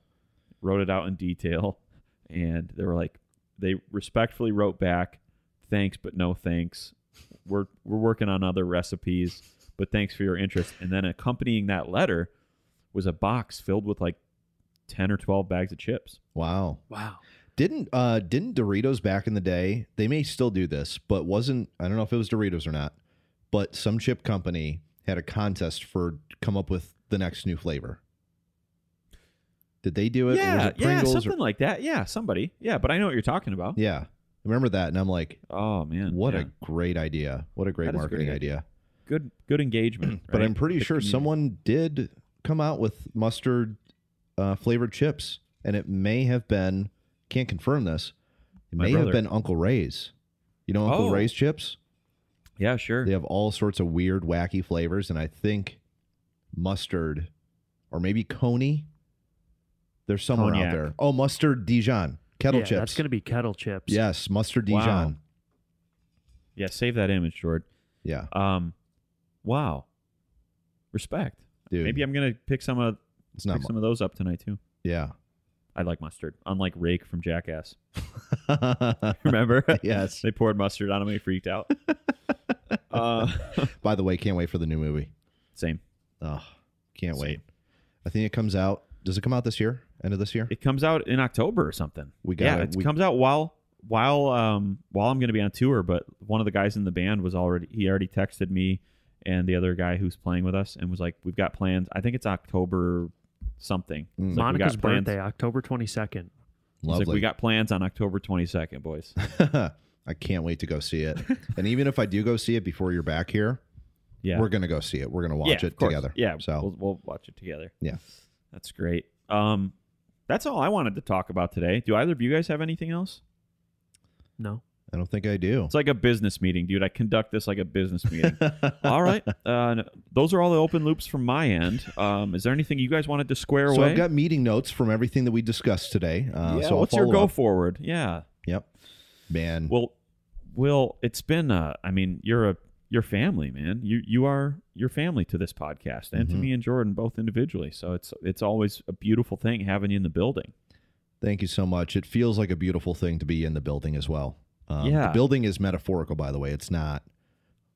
Wrote it out in detail, and they were like, they respectfully wrote back, "Thanks, but no thanks. We're working on other recipes, but thanks for your interest." And then accompanying that letter was a box filled with like 10 or 12 bags of chips. Wow. Didn't Doritos back in the day, they may still do this, but I don't know if it was Doritos or not, but some chip company had a contest for come up with the next new flavor. Did they do it? Yeah, something like that. Yeah, somebody. Yeah, but I know what you're talking about. Yeah. Remember that, and I'm like, oh man, what a great idea. What a great marketing idea. Good engagement. But right? I'm pretty sure someone did come out with mustard flavored chips, and it may have been, can't confirm this, it may have been Uncle Ray's. You know Uncle Ray's chips? Yeah, sure. They have all sorts of weird, wacky flavors, and I think mustard, or maybe Coney, there's someone out there. Oh, mustard Dijon. Kettle chips. That's going to be kettle chips. Yes, mustard Dijon. Wow. Yeah, save that image, George. Yeah. Wow. Respect. Dude. Maybe I'm gonna pick some of those up tonight too. Yeah, I like mustard. Unlike Rake from Jackass. Remember? Yes. They poured mustard on him and he freaked out. By the way, can't wait for the new movie. Same. Oh, can't wait. I think it comes out. Does it come out this year? End of this year? It comes out in October or something. It comes out while I'm going to be on tour, but one of the guys in the band already texted me and the other guy who's playing with us and was like, we've got plans. I think it's October something. Mm. Monica's birthday, October 22nd. Lovely. He's like, we got plans on October 22nd, boys. I can't wait to go see it. And even if I do go see it before you're back here, yeah, we're going to go see it. We're going to watch it together. Yeah, so we'll watch it together. Yeah. That's great. That's all I wanted to talk about today. Do either of you guys have anything else? No. I don't think I do. It's like a business meeting, dude. I conduct this like a business meeting. All right. Those are all the open loops from my end. Is there anything you guys wanted to square away? So I've got meeting notes from everything that we discussed today. So what's your go-forward? Yeah. Yep. Man. Well, Will, it's been, you're family, man. You are your family to this podcast and to me and Jordan both individually. So it's always a beautiful thing having you in the building. Thank you so much. It feels like a beautiful thing to be in the building as well. The building is metaphorical, by the way. It's not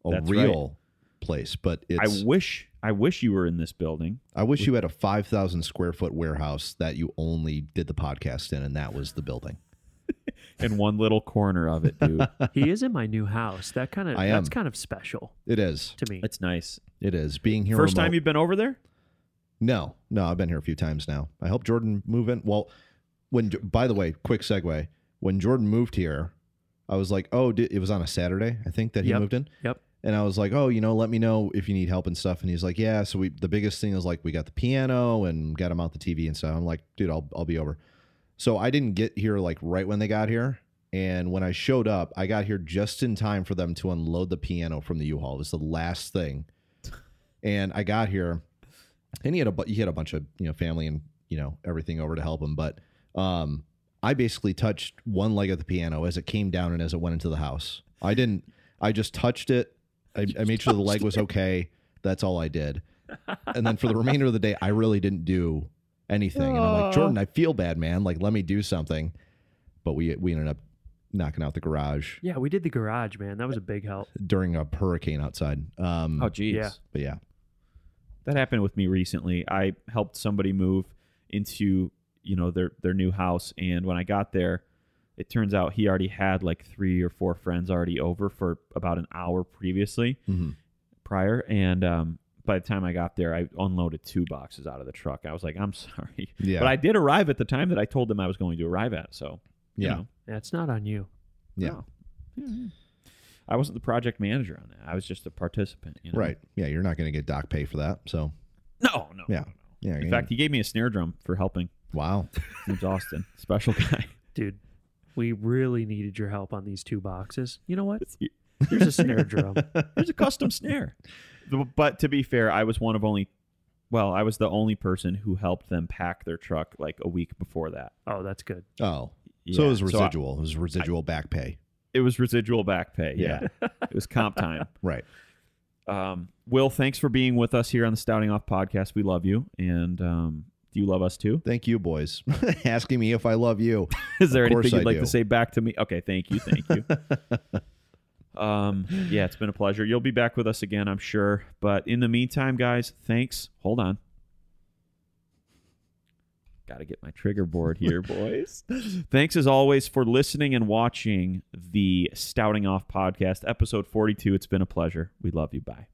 a real place, but it's... I wish you were in this building. I wish you had a 5,000 square foot warehouse that you only did the podcast in, and that was the building. In one little corner of it, dude. He is in my new house. That's kind of special. It is. To me. It's nice. It is. Being here First remote. Time you've been over there? No, I've been here a few times now. I helped Jordan move in. Well, by the way, quick segue. When Jordan moved here, I was like, oh, it was on a Saturday, I think, that he moved in. Yep. And I was like, oh, let me know if you need help and stuff. And he's like, yeah. So the biggest thing is like we got the piano and got him out the TV and stuff. I'm like, dude, I'll be over. So I didn't get here like right when they got here. And when I showed up, I got here just in time for them to unload the piano from the U-Haul. It was the last thing. And I got here and he had a bunch of, family and, everything over to help him. But I basically touched one leg of the piano as it came down and as it went into the house. I just touched it. I made sure the leg was okay. That's all I did. And then for the remainder of the day, I really didn't do anything. And I'm like, Jordan, I feel bad, man. Like, let me do something. But we ended up knocking out the garage. Yeah, we did the garage, man. That was a big help. During a hurricane outside. Oh, geez. Yeah. But yeah. That happened with me recently. I helped somebody move into, their new house. And when I got there, it turns out he already had like 3 or 4 friends already over for about an hour prior. And, by the time I got there, I unloaded 2 boxes out of the truck. I was like, I'm sorry. Yeah. But I did arrive at the time that I told them I was going to arrive at. So, That's not on you. Yeah. No. Yeah. I wasn't the project manager on that. I was just a participant. Right. Yeah. You're not going to get doc pay for that. So. No. Yeah. Yeah. In fact, he gave me a snare drum for helping. Wow. Name's Austin. Special guy. Dude, we really needed your help on these 2 boxes. You know what? Here's a snare drum. Here's a custom snare. But to be fair, I was I was the only person who helped them pack their truck like a week before that. Oh, that's good. Oh, yeah. So it was residual. It was residual back pay. It was residual back pay. Yeah. It was comp time. Right. Will, thanks for being with us here on the Stouting Off podcast. We love you. And do you love us too? Thank you, boys. Asking me if I love you. Is there anything you'd like to say back to me? Okay. Thank you. Yeah, it's been a pleasure. You'll be back with us again, I'm sure. But in the meantime, guys, thanks. Hold on. Got to get my trigger board here, boys. Thanks, as always, for listening and watching the Stouting Off podcast, episode 42. It's been a pleasure. We love you. Bye.